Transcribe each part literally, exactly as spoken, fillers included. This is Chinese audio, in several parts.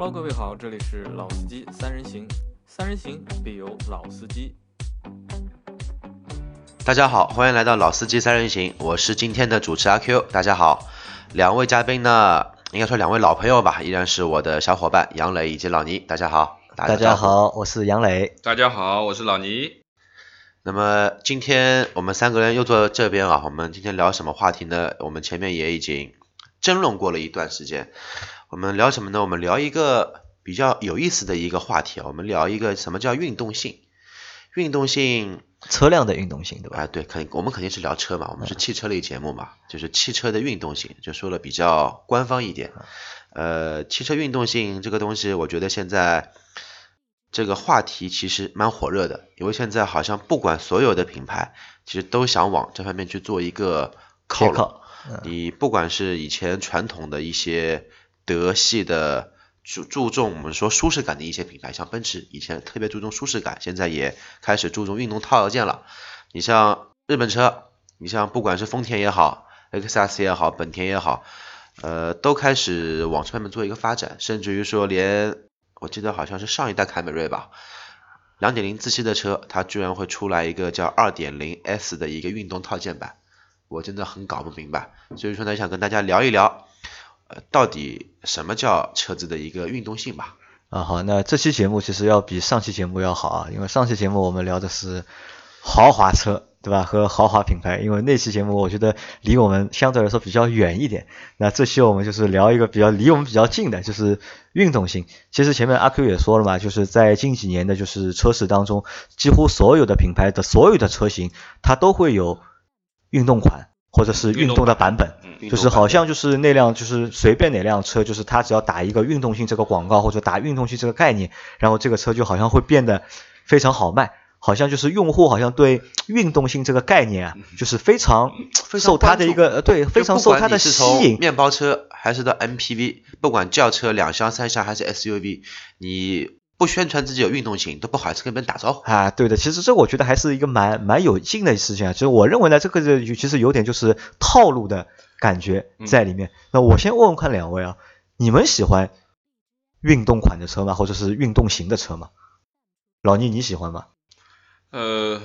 Hello， 各位好，这里是老司机三人行，三人行必有老司机。大家好，欢迎来到老司机三人行，我是今天的主持阿 Q。大家好，两位嘉宾呢，应该说两位老朋友吧，依然是我的小伙伴杨磊以及老倪。大家好，大家好，我是杨磊。大家好，我是老倪。那么今天我们三个人又坐这边啊，我们今天聊什么话题呢？我们前面也已经争论过了一段时间。我们聊什么呢？我们聊一个比较有意思的一个话题啊，我们聊一个什么叫运动性？运动性，车辆的运动性，对吧？啊，对，肯我们肯定是聊车嘛，我们是汽车类节目嘛，嗯、就是汽车的运动性，就说了比较官方一点。呃，汽车运动性这个东西，我觉得现在这个话题其实蛮火热的，因为现在好像不管所有的品牌，其实都想往这方面去做一个靠拢。嗯、你不管是以前传统的一些德系的注注重我们说舒适感的一些品牌，像奔驰以前特别注重舒适感，现在也开始注重运动套件了。你像日本车，你像不管是丰田也好，雷克萨斯也好，本田也好，呃，都开始往上面做一个发展，甚至于说连我记得好像是上一代凯美瑞吧， 两点零 自吸的车，它居然会出来一个叫 二点零 S 的一个运动套件版，我真的很搞不明白。所以说呢，想跟大家聊一聊到底什么叫车子的一个运动性吧。啊，好，那这期节目其实要比上期节目要好啊，因为上期节目我们聊的是豪华车，对吧？和豪华品牌，因为那期节目我觉得离我们相对来说比较远一点。那这期我们就是聊一个比较离我们比较近的，就是运动性。其实前面阿 Q 也说了嘛，就是在近几年的就是车市当中，几乎所有的品牌的所有的车型，它都会有运动款。或者是运动的版本，就是好像就是那辆就是随便哪辆车，就是它只要打一个运动性这个广告或者打运动性这个概念，然后这个车就好像会变得非常好卖，好像就是用户好像对运动性这个概念啊，就是非常受它的一个对非常受它的吸引。面包车还是到 M P V， 不管轿车、两厢、三厢还是 S U V， 你不宣传自己有运动性都不好意思跟别人打招呼啊。对的，其实这我觉得还是一个蛮蛮有劲的事情啊。其实我认为呢，这个其实有点就是套路的感觉在里面。嗯、那我先问问看两位啊，你们喜欢运动款的车吗？或者是运动型的车吗？老倪，你喜欢吗？呃，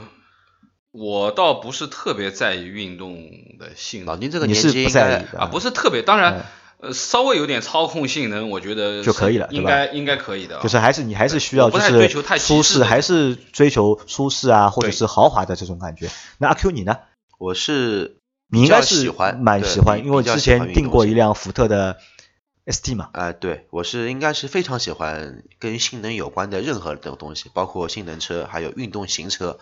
我倒不是特别在意运动的性。老倪这个年纪你是不在意的啊，不是特别，当然。嗯，呃，稍微有点操控性能，我觉得就可以了，应该应该可以的。就是还是你还是需要就是舒适，还是追求舒适啊，或者是豪华的这种感觉。那阿 Q 你呢？我是你应该是蛮喜欢，因为之前订过一辆福特的 S T 嘛。啊、呃，对，我是应该是非常喜欢跟性能有关的任何的东西，包括性能车，还有运动型车。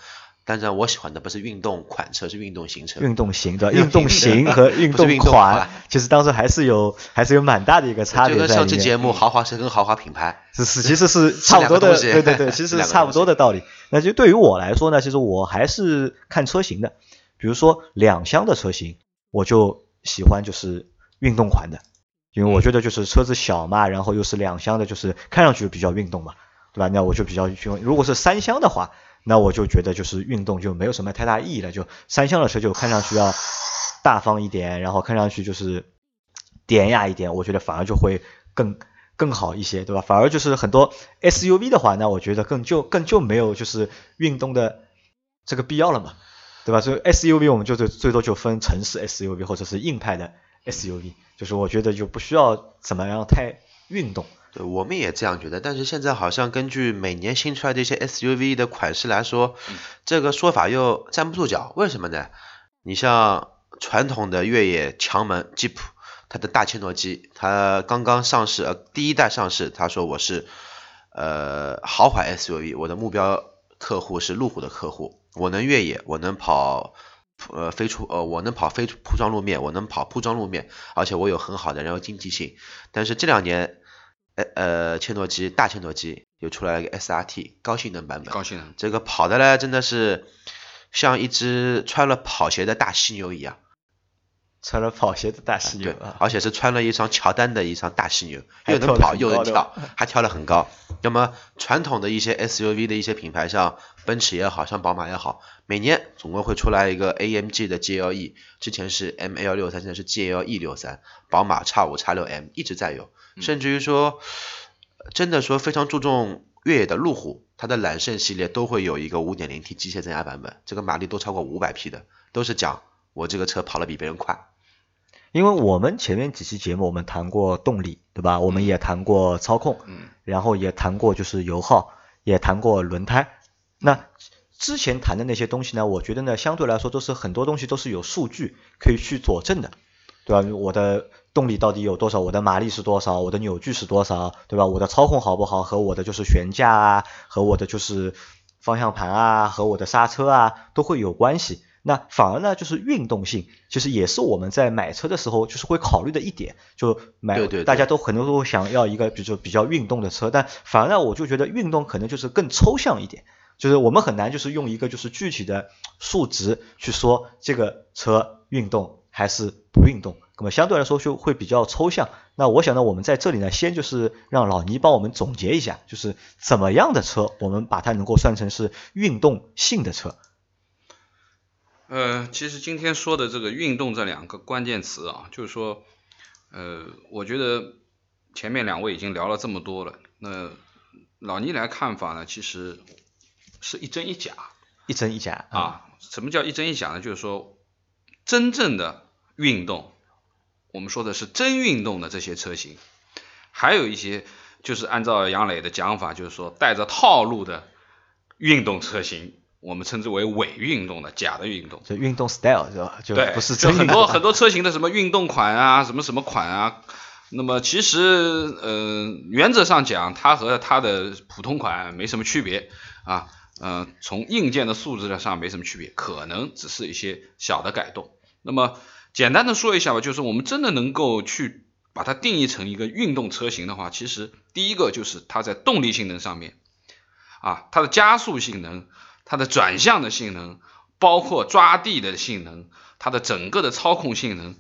但是我喜欢的不是运动款车，是运动型车。运动型的，运动型和运动 款, 运动款其实当时还是有还是有蛮大的一个差别在里面。就跟上期节目豪华车跟豪华品牌是是其实是差不多的，对对对，其实是差不多的道理。那就对于我来说呢，其实我还是看车型的，比如说两厢的车型，我就喜欢就是运动款的，因为我觉得就是车子小嘛，然后又是两厢的，就是看上去比较运动嘛，对吧？那我就比较喜欢。如果是三厢的话，那我就觉得就是运动就没有什么太大意义了，就三厢的车就看上去要大方一点，然后看上去就是典雅一点，我觉得反而就会更更好一些，对吧？反而就是很多 S U V 的话，那我觉得更就更就没有就是运动的这个必要了嘛，对吧？所以 S U V 我们就最最多就分城市 S U V 或者是硬派的 S U V， 就是我觉得就不需要怎么样太运动。对，我们也这样觉得，但是现在好像根据每年新出来的一些 S U V 的款式来说，嗯、这个说法又站不住脚。为什么呢？你像传统的越野强门吉普，它的大切诺基，它刚刚上市，呃，第一代上市，它说我是呃豪华 S U V， 我的目标客户是路虎的客户，我能越野，我能跑。呃，非出呃，我能跑非铺装路面，我能跑铺装路面，而且我有很好的燃油经济性。但是这两年，呃呃，切诺基大切诺基又出来了一个 S R T 高性能版本，高性能这个跑的呢，真的是像一只穿了跑鞋的大犀牛一样，穿了跑鞋的大犀牛，啊、而且是穿了一双乔丹的一双大犀牛，又能跑又能跳，还跳得很高。那么传统的一些 S U V 的一些品牌，像奔驰也好，像宝马也好，每年总共会出来一个 A M G 的 G L E， 之前是 M L 六十三， 现在是 G L E 六十三， 宝马 X 五 X 六 M 一直在有，甚至于说真的说非常注重越野的路虎，它的揽胜系列都会有一个 五点零 T 机械增压版本，这个马力都超过五百匹的，都是讲我这个车跑得比别人快。因为我们前面几期节目我们谈过动力，对吧？我们也谈过操控，嗯，然后也谈过就是油耗，也谈过轮胎。那之前谈的那些东西呢，我觉得呢，相对来说都是很多东西都是有数据可以去佐证的，对吧？我的动力到底有多少？我的马力是多少？我的扭矩是多少？对吧？我的操控好不好？和我的就是悬架啊，和我的就是方向盘啊，和我的刹车啊，都会有关系。那反而呢，就是运动性，其实也是我们在买车的时候就是会考虑的一点，就买，对对对，大家都很多都想要一个就比较运动的车，但反而呢，我就觉得运动可能就是更抽象一点，就是我们很难就是用一个就是具体的数值去说这个车运动还是不运动，那么相对来说就会比较抽象。那我想呢，我们在这里呢，先就是让老倪帮我们总结一下，就是怎么样的车我们把它能够算成是运动性的车。呃，其实今天说的这个运动这两个关键词啊，就是说，呃，我觉得前面两位已经聊了这么多了，那老倪来看法呢，其实是一真一假。一真一假、嗯、啊？什么叫一真一假呢？就是说，真正的运动，我们说的是真运动的这些车型，还有一些就是按照杨磊的讲法，就是说带着套路的运动车型。我们称之为伪运动的假的运动，就运动 style 是吧？就不是真运动。对，就很多很多车型的什么运动款啊，什么什么款啊。那么其实，呃，原则上讲，它和它的普通款没什么区别啊。呃，从硬件的素质上没什么区别，可能只是一些小的改动。那么简单的说一下吧，就是我们真的能够去把它定义成一个运动车型的话，其实第一个就是它在动力性能上面啊，它的加速性能。它的转向的性能，包括抓地的性能，它的整个的操控性能，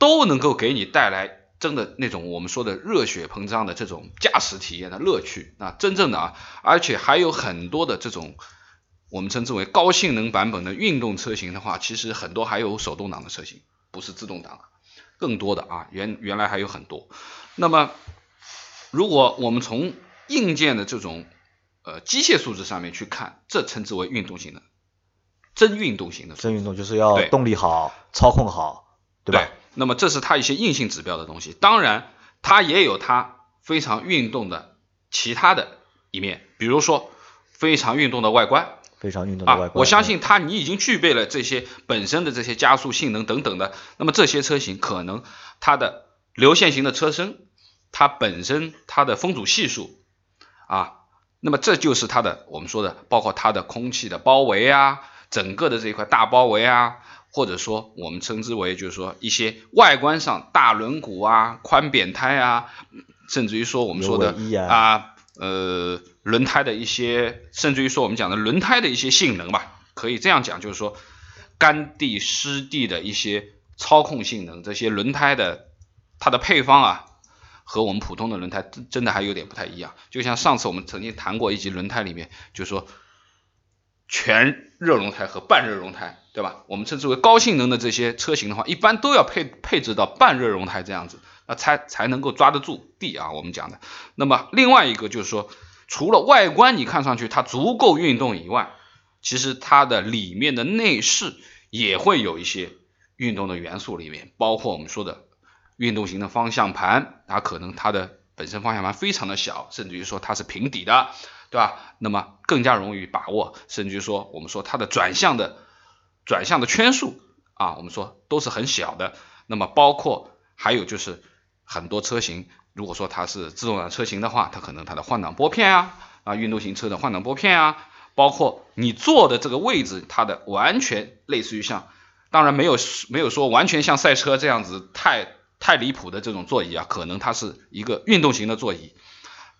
都能够给你带来真的那种我们说的热血膨胀的这种驾驶体验的乐趣，那真正的啊，而且还有很多的这种我们称之为高性能版本的运动车型的话，其实很多还有手动挡的车型，不是自动挡的，更多的啊，原原来还有很多。那么如果我们从硬件的这种呃，机械素质上面去看，这称之为运动型的，真运动型的。真运动就是要动力好，操控好，对吧？对，那么这是它一些硬性指标的东西。当然，它也有它非常运动的其他的一面，比如说非常运动的外观，非常运动的外观。啊、我相信它，你已经具备了这些本身的这些加速性能等等的。那么这些车型可能它的流线型的车身，它本身它的风阻系数啊。那么这就是它的我们说的包括它的空气的包围啊，整个的这一块大包围啊，或者说我们称之为就是说一些外观上大轮毂啊，宽扁胎啊，甚至于说我们说的啊呃轮胎的一些，甚至于说我们讲的轮胎的一些性能吧，可以这样讲，就是说干地湿地的一些操控性能，这些轮胎的它的配方啊和我们普通的轮胎真的还有点不太一样，就像上次我们曾经谈过一集轮胎里面，就是说全热熔胎和半热熔胎，对吧？我们称之为高性能的这些车型的话，一般都要配配置到半热熔胎这样子，那才才能够抓得住地啊，我们讲的。那么另外一个就是说，除了外观你看上去它足够运动以外，其实它的里面的内饰也会有一些运动的元素里面，包括我们说的运动型的方向盘，它可能它的本身方向盘非常的小，甚至于说它是平底的，对吧？那么更加容易把握，甚至于说我们说它的转向的转向的圈数啊，我们说都是很小的。那么包括还有就是很多车型，如果说它是自动挡车型的话，它可能它的换挡拨片啊啊，运动型车的换挡拨片啊，包括你坐的这个位置，它的完全类似于像，当然没有没有说完全像赛车这样子太。太离谱的这种座椅啊，可能它是一个运动型的座椅，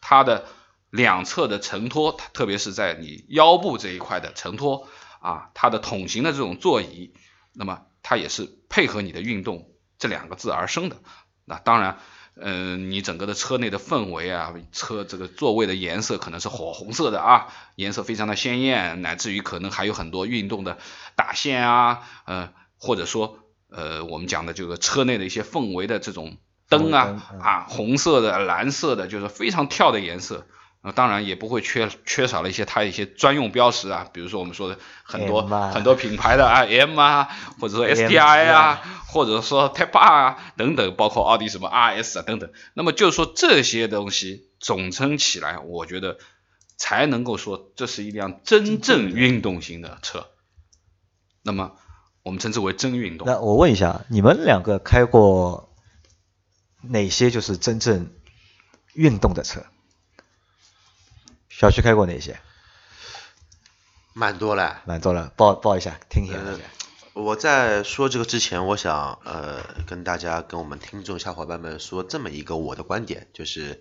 它的两侧的承托，特别是在你腰部这一块的承托啊，它的桶型的这种座椅，那么它也是配合你的运动这两个字而生的。那当然，嗯、呃，你整个的车内的氛围啊，车这个座位的颜色可能是火红色的啊，颜色非常的鲜艳，乃至于可能还有很多运动的打线啊，呃，或者说。呃，我们讲的这个车内的一些氛围的这种灯啊啊，红色的、蓝色的，就是非常跳的颜色。那当然也不会缺缺少了一些它一些专用标识啊，比如说我们说的很多很多品牌的啊 M 啊，或者说 S T I 啊，或者说 TypeR 啊等等，包括奥迪什么 R S 啊等等。那么就是说这些东西总称起来，我觉得才能够说这是一辆真正运动型的车。那么我们称之为真运动。那我问一下，你们两个开过哪些就是真正运动的车？小区开过哪些？蛮多了，蛮多了，报报一下，听一下。呃、我在说这个之前，我想呃跟大家、跟我们听众小伙伴们说这么一个我的观点，就是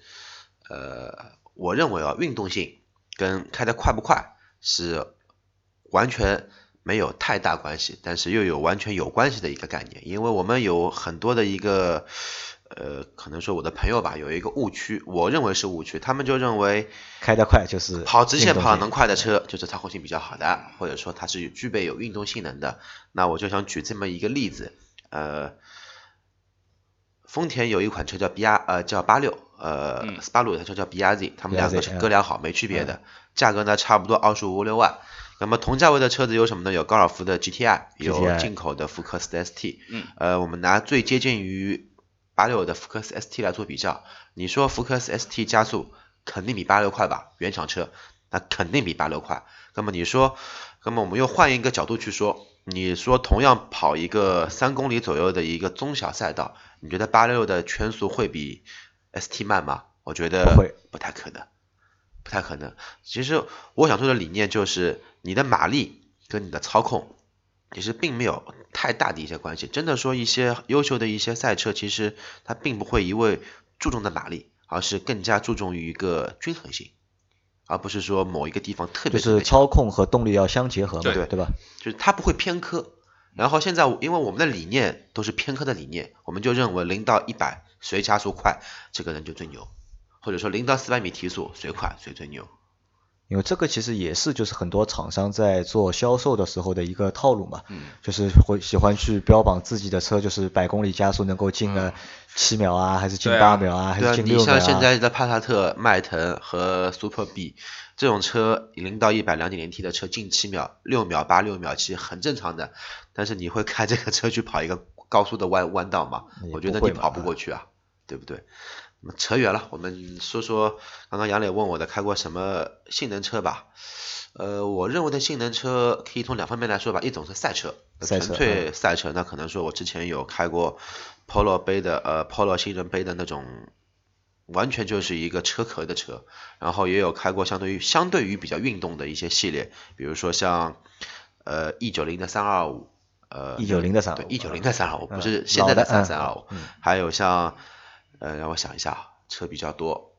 呃我认为啊，运动性跟开得快不快是完全没有太大关系，但是又有完全有关系的一个概念，因为我们有很多的一个呃，可能说我的朋友吧，有一个误区，我认为是误区，他们就认为开得快就是跑直线跑得能快的车就是操控性比较好的，或者说它是具备有运动性能的。那我就想举这么一个例子，呃，丰田有一款车叫 B R 呃叫八六，呃，斯巴鲁有台车叫 B R Z， 他们两个是哥俩好没区别的，价格呢差不多二十五六万。那么同价位的车子有什么呢？有高尔夫的 G T I， 有进口的福克斯的 S T。嗯，呃，我们拿最接近于八六的福克斯 S T 来做比较，你说福克斯 S T 加速肯定比八六快吧，原厂车那肯定比八六快。那么你说，那么我们又换一个角度去说，你说同样跑一个三公里左右的一个中小赛道，你觉得八六的圈速会比 S T 慢吗？我觉得不会，不太可能，不太可能。其实我想说的理念就是，你的马力跟你的操控其实并没有太大的一些关系，真的说一些优秀的一些赛车，其实它并不会一味注重的马力，而是更加注重于一个均衡性，而不是说某一个地方特别就是操控和动力要相结合嘛， 对, 对吧？就是它不会偏科。然后现在因为我们的理念都是偏科的理念，我们就认为零到一百谁加速快，这个人就最牛，或者说零到四百米提速谁快谁最牛。因为这个其实也是就是很多厂商在做销售的时候的一个套路嘛，嗯，就是会喜欢去标榜自己的车就是百公里加速能够进了七秒啊，嗯，还是进八秒啊，还是进六秒啊。你像现在的帕萨特、迈腾和 SuperB 这种车，零到一百两点零 T 的车进七秒、六秒八、六秒七很正常的，但是你会开这个车去跑一个高速的弯弯道吗？我觉得你跑不过去啊，对不对？扯远了，我们说说刚刚杨磊问我的开过什么性能车吧。呃，我认为的性能车可以从两方面来说吧，一种是赛车，纯粹赛车，那可能说我之前有开过 Polo 杯的，呃 Polo 新人杯的那种，完全就是一个车壳的车，然后也有开过相对于相对于比较运动的一些系列，比如说像呃 E 九十 的三二五，呃 E 九十 的三二五，对 E 九十 的三二五，不是现在的三三二五，嗯，还有像呃，让我想一下，车比较多，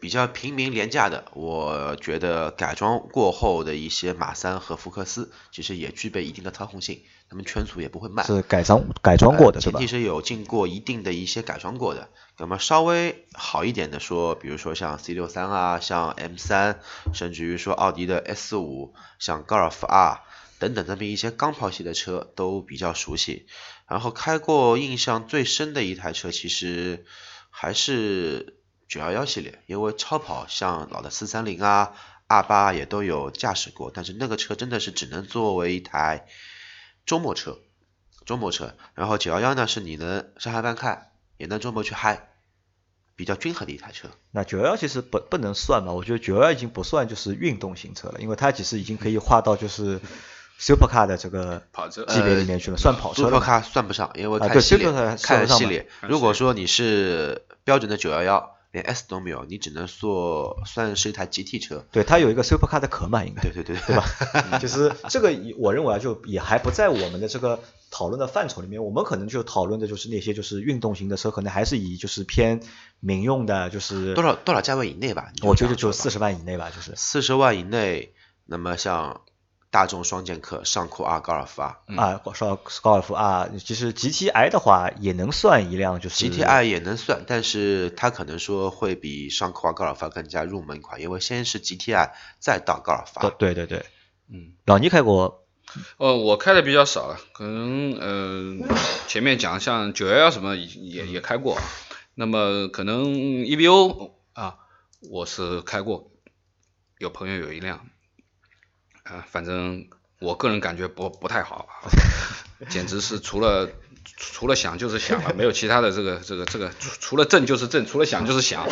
比较平民廉价的，我觉得改装过后的一些马三和福克斯，其实也具备一定的操控性，他们圈速也不会慢。是改装改装过的是吧？前提是有经过一定的一些改装过的。那么稍微好一点的说，比如说像 C 六十三 啊，像 M 三，甚至于说奥迪的 S 五，像高尔夫 R。等等，这边一些钢炮系的车都比较熟悉。然后开过印象最深的一台车，其实还是九一一系列，因为超跑像老的四三零啊、R 八也都有驾驶过，但是那个车真的是只能作为一台周末车，周末车。然后九一一呢，是你能上下班看，也能周末去嗨，比较均衡的一台车。那九一一其实不不能算嘛，我觉得九一一已经不算就是运动型车了，因为它其实已经可以划到就是Supercar 的这个级别里面去了，算跑车了。Supercar 算不上，因为看系列，啊，看系列。如果说你是标准的九一一，连 S 都没有，你只能做算是一台 G T 车。对，它有一个 Supercar 的壳嘛，应该。对对对，对吧？就是这个，我认为啊，就也还不在我们的这个讨论的范畴里面。我们可能就讨论的就是那些就是运动型的车，可能还是以就是偏民用的，就是多少多少价位以内吧。我觉得就四十万以内吧，就是四十万以内。那么像大众双剑客、尚酷 R、高尔夫 R，嗯，啊，高尔夫 R， 其实 G T I 的话也能算一辆，就是 G T I 也能算，但是它可能说会比尚酷 R、高尔夫 R 更加入门款，因为先是 G T I 再到高尔夫 R。对对对，嗯，老倪开过哦，我开的比较少了，可能嗯、呃、前面讲像九一一什么也也开过，那么可能 E V O 啊我是开过，有朋友有一辆啊，反正我个人感觉不不太好，简直是除了除了想就是想了，没有其他的这个这个这个除了正就是正，除了想就是想。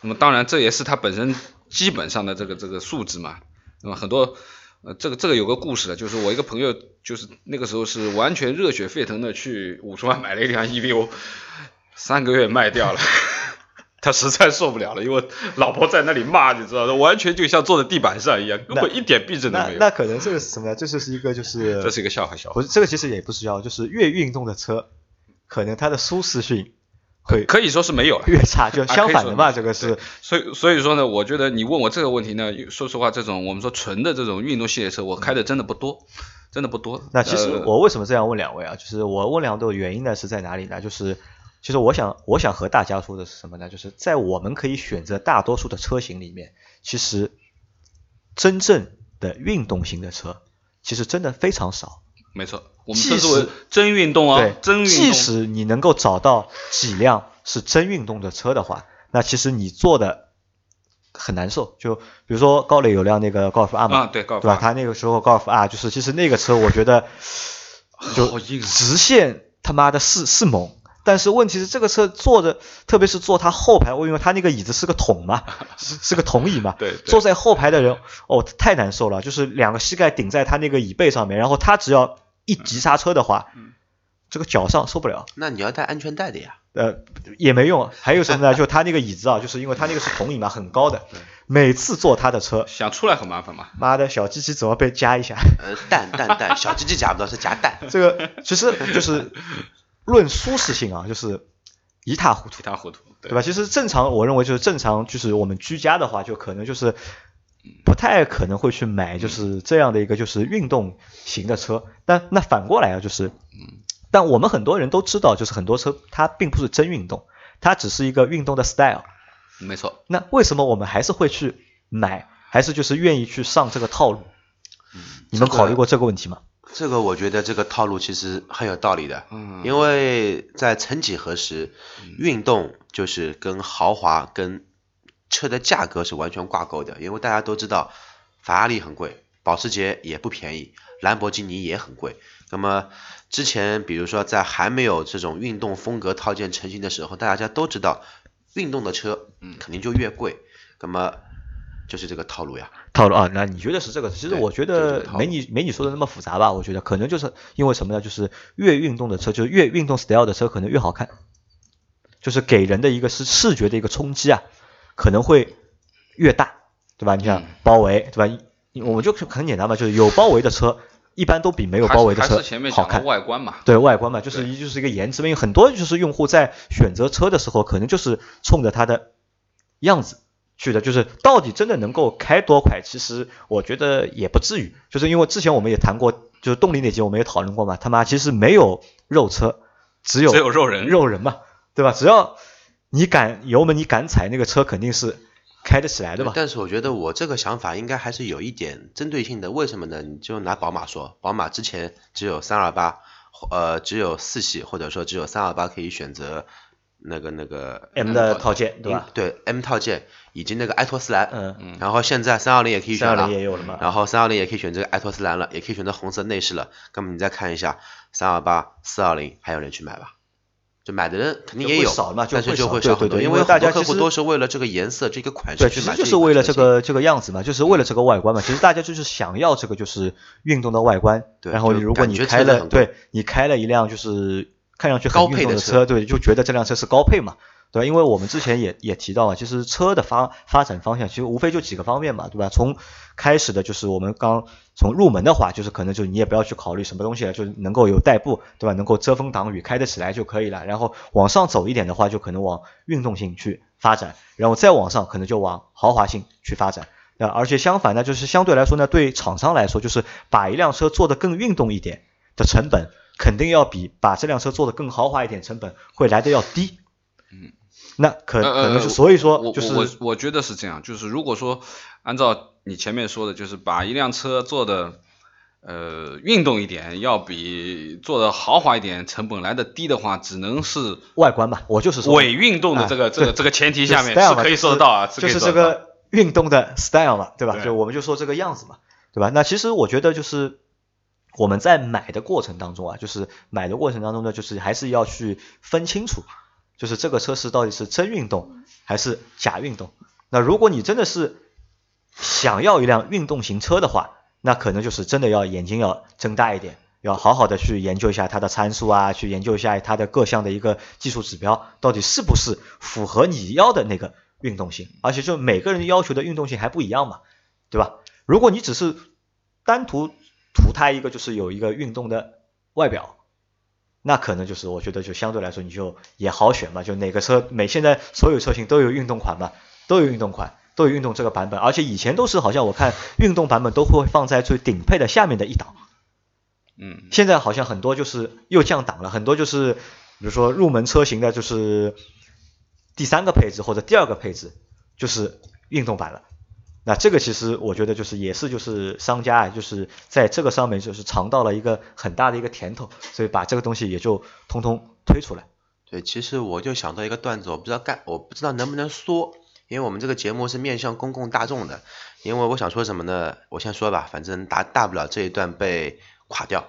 那么当然这也是它本身基本上的这个这个素质嘛。那么很多呃这个这个有个故事的，就是我一个朋友就是那个时候是完全热血沸腾的去五十万买了一辆 E V O， 三个月卖掉了。他实在受不了了，因为老婆在那里骂，你知道，完全就像坐在地板上一样，根本一点避震都没有。那, 那可能这个是什么呢？这就是一个就是这是一个笑话，笑话。不是，这个其实也不是笑话，就是越运动的车，可能它的舒适性会可以说是没有了，越差，就相反的嘛，啊、这个是。所以所以说呢，我觉得你问我这个问题呢，说实话，这种我们说纯的这种运动系列车，我开的真的不多，真的不多。那其实我为什么这样问两位啊？就是我问两位的原因呢是在哪里呢？就是。其实我想，我想和大家说的是什么呢？就是在我们可以选择大多数的车型里面，其实真正的运动型的车，其实真的非常少。没错，我们称之为真运动啊，真运动。即使你能够找到几辆是真运动的车的话，那其实你做的很难受。就比如说高磊有辆那个高尔夫 R 嘛，啊、对，高尔夫 R， 对吧？他那个时候高尔夫 R 就是，其实那个车我觉得就直线他妈的是是猛。但是问题是这个车坐着，特别是坐它后排，因为它那个椅子是个桶嘛，是是个桶椅嘛，对对，坐在后排的人哦太难受了，就是两个膝盖顶在它那个椅背上面，然后它只要一急刹车的话，嗯、这个脚上受不了。那你要带安全带的呀。呃，也没用。还有什么呢？就它那个椅子啊，就是因为它那个是桶椅嘛，很高的，每次坐它的车想出来很麻烦嘛。妈的，小鸡鸡总要被夹一下。呃，蛋蛋蛋，小鸡鸡夹不到，是夹蛋。这个其实就是。论舒适性啊，就是一塌糊涂，一塌糊涂， 对, 对吧？其实正常，我认为就是正常，就是我们居家的话，就可能就是不太可能会去买就是这样的一个就是运动型的车。但那反过来啊，就是，但我们很多人都知道，就是很多车它并不是真运动，它只是一个运动的 style。没错。那为什么我们还是会去买，还是就是愿意去上这个套路？嗯、你们考虑过这个问题吗？这个我觉得这个套路其实很有道理的，嗯，因为在曾几何时，嗯、运动就是跟豪华跟车的价格是完全挂钩的，因为大家都知道法拉利很贵，保时捷也不便宜，兰博基尼也很贵。那么之前比如说在还没有这种运动风格套件成型的时候，大家都知道运动的车肯定就越贵，嗯、那么就是这个套路呀，套路啊，那你觉得是这个？其实我觉得没你没你说的那么复杂吧。我觉得可能就是因为什么呢？就是越运动的车，就是越运动 style 的车，可能越好看，就是给人的一个是视觉的一个冲击啊，可能会越大，对吧？你像包围，对吧？我们就很简单嘛，就是有包围的车，一般都比没有包围的车好看。还是前面讲的外观嘛，对外观嘛，就是一就是一个颜值，因为很多就是用户在选择车的时候，可能就是冲着它的样子。去的就是到底真的能够开多快，其实我觉得也不至于，就是因为之前我们也谈过，就是动力那集我们也讨论过嘛，他妈其实没有肉车，只有只有肉人肉人嘛，对吧？只要你敢油门，你敢踩，那个车肯定是开得起来的嘛。但是我觉得我这个想法应该还是有一点针对性的，为什么呢？你就拿宝马说，宝马之前只有三二八，呃，只有四系或者说只有三二八可以选择。那个那个 M 的套件对吧？对 M 套件以及那个埃托斯蓝，嗯嗯，然后现在三二零也可以选了，三二零也有了嘛，然后三二零也可以选这个埃托斯蓝了，也可以选择红色内饰了。那么你再看一下三二八、四二零，还有人去买吧？就买的人肯定也有，少嘛，但是就会少很多，因为大家客户都是为了这个颜色、这个款式去买，就是为了这个这个样子嘛，就是为了这个外观嘛。其实大家就是想要这个就是运动的外观，然后如果你开了，对你开了一辆就是。看上去很运动的车，对，就觉得这辆车是高配嘛，对吧？因为我们之前也也提到了，其实车的发发展方向其实无非就几个方面嘛，对吧？从开始的就是我们刚从入门的话，就是可能就你也不要去考虑什么东西了，就是能够有代步，对吧？能够遮风挡雨，开得起来就可以了。然后往上走一点的话，就可能往运动性去发展，然后再往上可能就往豪华性去发展。那而且相反呢，就是相对来说呢，对厂商来说，就是把一辆车做得更运动一点的成本。肯定要比把这辆车做得更豪华一点，成本会来得要低。嗯，那可可能是所以说，就是、呃、我 我, 我觉得是这样，就是如果说按照你前面说的，就是把一辆车做的呃运动一点，要比做的豪华一点，成本来的低的话，只能是外观吧。我就是说伪运动的这个这个这个前提下面是可以做得到啊，就是这个运动的 style 嘛，对吧？就我们就说这个样子嘛，对吧？那其实我觉得就是。我们在买的过程当中啊，就是买的过程当中呢，就是还是要去分清楚，就是这个车是到底是真运动还是假运动。那如果你真的是想要一辆运动型车的话，那可能就是真的要眼睛要睁大一点，要好好的去研究一下它的参数啊，去研究一下它的各项的一个技术指标到底是不是符合你要的那个运动性，而且就每个人要求的运动性还不一样嘛，对吧？如果你只是单独图它一个就是有一个运动的外表，那可能就是我觉得就相对来说你就也好选嘛，就哪个车每现在所有车型都有运动款嘛，都有运动款，都有运动这个版本，而且以前都是好像我看运动版本都会放在最顶配的下面的一档，嗯，现在好像很多就是又降档了，很多就是比如说入门车型的就是第三个配置或者第二个配置就是运动版了。那这个其实我觉得就是也是就是商家啊，就是在这个上面就是尝到了一个很大的一个甜头，所以把这个东西也就通通推出来。对，其实我就想到一个段子，我不知道干，我不知道能不能说，因为我们这个节目是面向公共大众的。因为我想说什么呢？我先说吧，反正大大不了这一段被垮掉。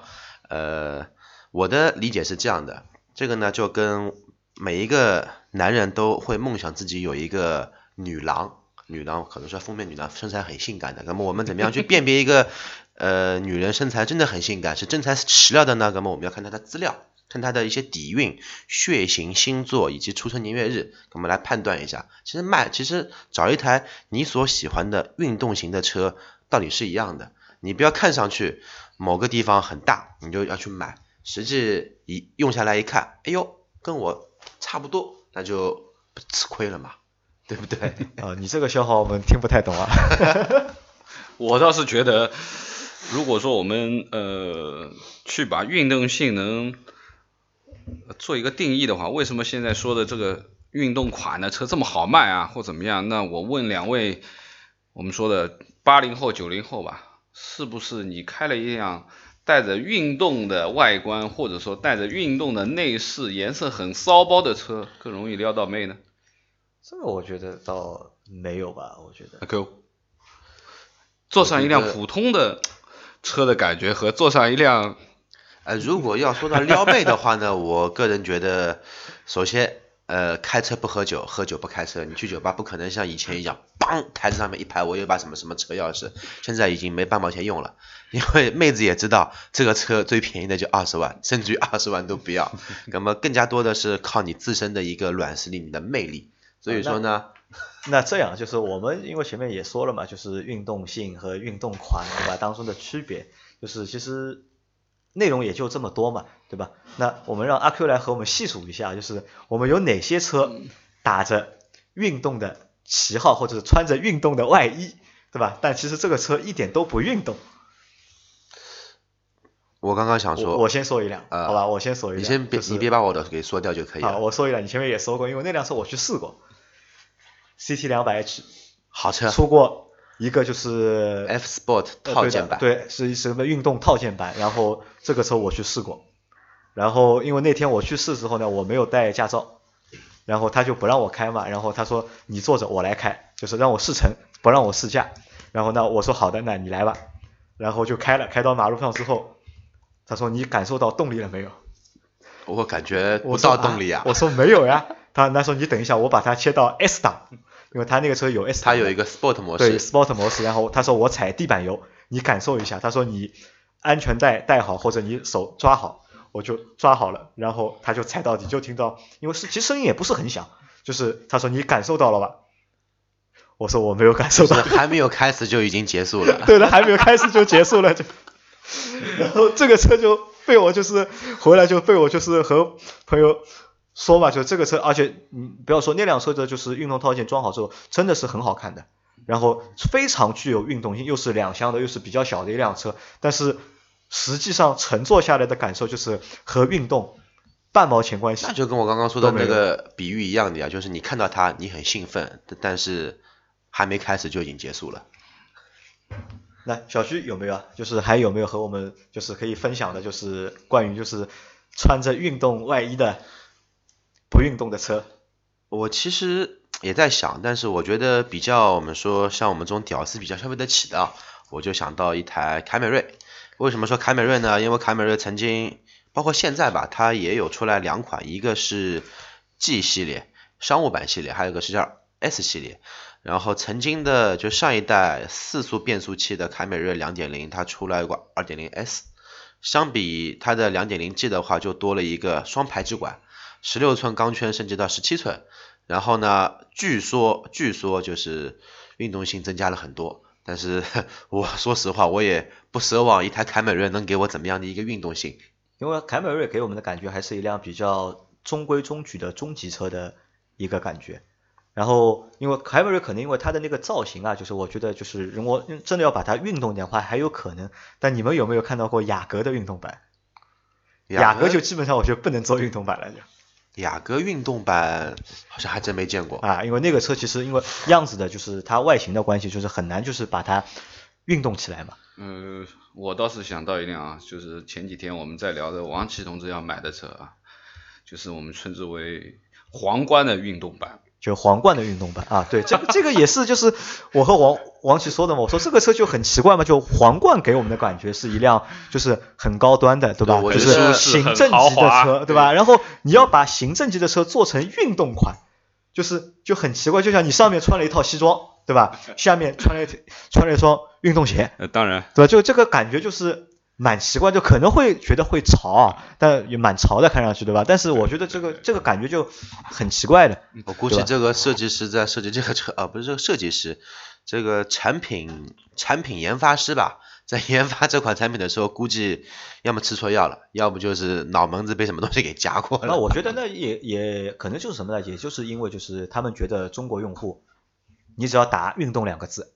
呃，我的理解是这样的，这个呢就跟每一个男人都会梦想自己有一个女郎。女郎可能说封面女郎身材很性感的，那么我们怎么样去辨别一个呃女人身材真的很性感是真材实料的呢？那么我们要看她的资料，看她的一些底蕴、血型、星座以及出生年月日，我们来判断一下。其实卖，其实找一台你所喜欢的运动型的车道理是一样的，你不要看上去某个地方很大你就要去买，实际一用下来一看，哎呦跟我差不多，那就不吃亏了嘛。对不对啊、哦？你这个笑话我们听不太懂啊。我倒是觉得，如果说我们呃去把运动性能做一个定义的话，为什么现在说的这个运动款的车这么好卖啊，或怎么样？那我问两位，我们说的八零后、九零后吧，是不是你开了一辆带着运动的外观，或者说带着运动的内饰、颜色很骚包的车，更容易撩到妹呢？这个我觉得倒没有吧，我觉得。阿Q， 坐上一辆普通的车的感觉和坐上一辆，呃，如果要说到撩妹的话呢，我个人觉得，首先，呃，开车不喝酒，喝酒不开车。你去酒吧不可能像以前一样，梆，台子上面一排，我有把什么什么车钥匙，现在已经没半毛钱用了，因为妹子也知道这个车最便宜的就二十万，甚至于二十万都不要。那么更加多的是靠你自身的一个软实力，你的魅力。所以说呢、啊那，那这样就是我们因为前面也说了嘛，就是运动性和运动款对吧当中的区别，就是其实内容也就这么多嘛，对吧？那我们让阿Q来和我们细数一下，就是我们有哪些车打着运动的旗号或者是穿着运动的外衣，对吧？但其实这个车一点都不运动。我刚刚想说， 我, 我先说一辆、呃，好吧，我先说一辆。你先别、就是，你别把我的给说掉就可以了。好，我说一辆，你前面也说过，因为那辆车我去试过。C T 二百 H 好车，出过一个就是 F Sport 套件版、呃、对, 对是什么运动套件版，然后这个车我去试过，然后因为那天我去试之后呢我没有带驾照，然后他就不让我开嘛，然后他说你坐着我来开，就是让我试乘不让我试驾，然后呢我说好的那你来吧，然后就开了，开到马路上之后他说你感受到动力了没有，我感觉不到动力啊，我 说,、啊、我说没有呀，他那时候你等一下我把它切到 S 档，因为他那个车有 S， 他有一个 Sport 模式，对 Sport 模式，然后他说我踩地板油，你感受一下，他说你安全带带好或者你手抓好，我就抓好了，然后他就踩到底，就听到，因为是其实声音也不是很响，就是他说你感受到了吧？我说我没有感受到，就是、还没有开始就已经结束了，对的，还没有开始就结束了，就然后这个车就被我就是回来就被我就是和朋友。说吧，就这个车，而且你不要说那辆车的就是运动套件装好之后，真的是很好看的，然后非常具有运动性，又是两厢的，又是比较小的一辆车，但是实际上乘坐下来的感受就是和运动半毛钱关系。那就跟我刚刚说的那个比喻一样的呀、啊，就是你看到它，你很兴奋，但是还没开始就已经结束了。那小徐有没有啊？就是还有没有和我们就是可以分享的，就是关于就是穿着运动外衣的不运动的车？我其实也在想，但是我觉得比较我们说像我们这种屌丝比较消费得起的，我就想到一台凯美瑞。为什么说凯美瑞呢？因为凯美瑞曾经包括现在吧，它也有出来两款，一个是 G 系列商务版系列，还有一个是叫 S 系列。然后曾经的就上一代四速变速器的凯美瑞 二点零 它出来过 二点零 S， 相比它的 二点零 G 的话就多了一个双排气管，十六寸钢圈升级到十七寸，然后呢据说据说就是运动性增加了很多，但是我说实话我也不奢望一台凯美瑞能给我怎么样的一个运动性，因为凯美瑞给我们的感觉还是一辆比较中规中矩的中级车的一个感觉。然后因为凯美瑞可能因为它的那个造型啊，就是我觉得就是如果真的要把它运动的话还有可能，但你们有没有看到过雅阁的运动版？雅阁就基本上我觉得不能做运动版了。雅阁运动版好像还真没见过啊，因为那个车其实因为样子的就是它外形的关系，就是很难就是把它运动起来嘛。嗯、呃，我倒是想到一辆啊，就是前几天我们在聊的王琦同志要买的车啊，就是我们称之为皇冠的运动版。就皇冠的运动版啊，对，这个这个也是就是我和王王琦说的嘛，我说这个车就很奇怪嘛，就皇冠给我们的感觉是一辆就是很高端的，对吧？对，就是行政级的车，对吧？然后你要把行政级的车做成运动款，就是就很奇怪，就像你上面穿了一套西装，对吧？下面穿了穿了一双运动鞋，呃，当然，对吧？就这个感觉就是蛮奇怪，就可能会觉得会潮，但也蛮潮的看上去，对吧？但是我觉得这个这个感觉就很奇怪的。我估计这个设计师在设计这个车啊，不是这个设计师，这个产品产品研发师吧，在研发这款产品的时候，估计要么吃错药了，要么就是脑门子被什么东西给夹过了。那我觉得那也也可能就是什么呢？也就是因为就是他们觉得中国用户，你只要打运动两个字，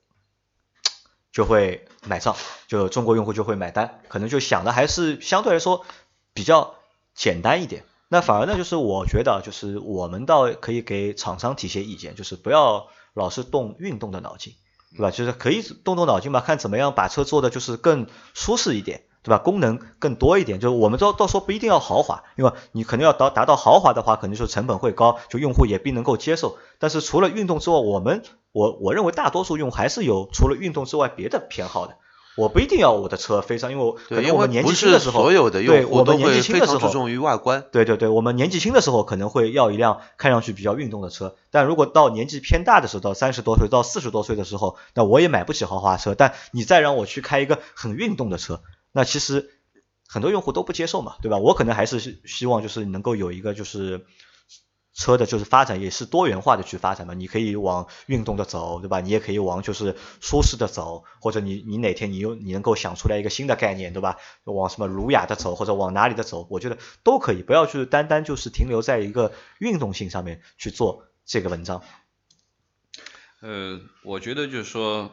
就会买账，就中国用户就会买单，可能就想的还是相对来说比较简单一点。那反而呢，就是我觉得就是我们倒可以给厂商提些意见，就是不要老是动运动的脑筋，对吧？就是可以动动脑筋嘛，看怎么样把车做的就是更舒适一点，对吧？功能更多一点，就是我们到到时候不一定要豪华，因为你可能要达达到豪华的话，可能就成本会高，就用户也并能够接受。但是除了运动之外，我们我我认为大多数用户还是有除了运动之外别的偏好的。我不一定要我的车非常，因为我可能我们年纪轻的时候，对，我们年纪轻的时候注重于外观。对对对，我们年纪轻的时候可能会要一辆看上去比较运动的车，但如果到年纪偏大的时候，到三十多岁到四十多岁的时候，那我也买不起豪华车，但你再让我去开一个很运动的车，那其实很多用户都不接受嘛，对吧？我可能还是希望就是能够有一个就是车的就是发展也是多元化的去发展嘛，你可以往运动的走，对吧？你也可以往就是舒适的走，或者你你哪天你又你能够想出来一个新的概念，对吧？往什么儒雅的走，或者往哪里的走，我觉得都可以，不要去单单就是停留在一个运动性上面去做这个文章。呃，我觉得就是说，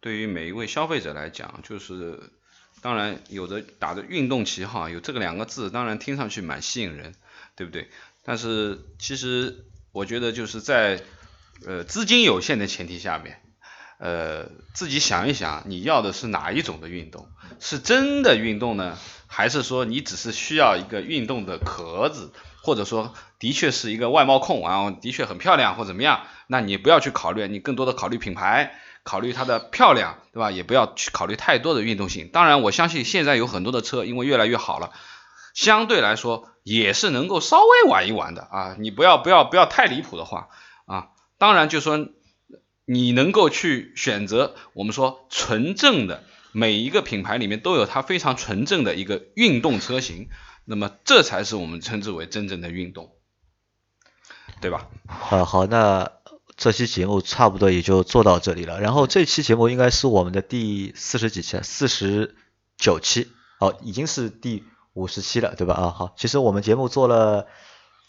对于每一位消费者来讲，就是当然有的打着运动旗号，有这个两个字，当然听上去蛮吸引人，对不对？但是其实我觉得就是在呃资金有限的前提下面，呃自己想一想你要的是哪一种的运动，是真的运动呢，还是说你只是需要一个运动的壳子，或者说的确是一个外貌控啊，的确很漂亮或怎么样，那你不要去考虑，你更多的考虑品牌，考虑它的漂亮，对吧？也不要去考虑太多的运动性。当然我相信现在有很多的车因为越来越好了，相对来说也是能够稍微玩一玩的啊，你不要不要不要太离谱的话啊。当然就说你能够去选择我们说纯正的，每一个品牌里面都有它非常纯正的一个运动车型，那么这才是我们称之为真正的运动，对吧？好，好，那这期节目差不多也就做到这里了。然后这期节目应该是我们的第四十几期，四十九期，哦，已经是第五十期了，对吧？啊，好，其实我们节目做了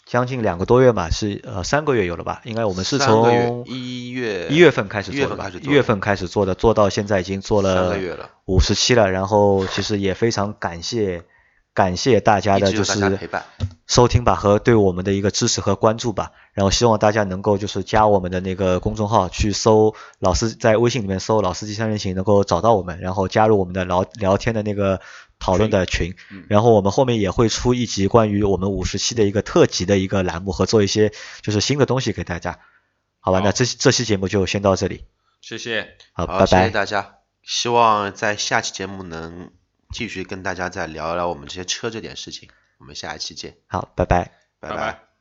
将近两个多月嘛，是呃三个月有了吧？应该我们是从一月一月份开始做的吧，一月份开始做的，做到现在已经做了五十期了。然后其实也非常感谢感谢大家的就是收听吧和对我们的一个支持和关注吧，然后希望大家能够就是加我们的那个公众号去搜老司，在微信里面搜老司机三人行能够找到我们，然后加入我们的聊聊天的那个讨论的群，然后我们后面也会出一集关于我们五十期的一个特辑的一个栏目和做一些就是新的东西给大家，好吧，好，那这这期节目就先到这里，谢谢，好，拜拜，谢谢大家，希望在下期节目能继续跟大家再聊一聊我们这些车这点事情，我们下一期见，好，拜拜，拜拜。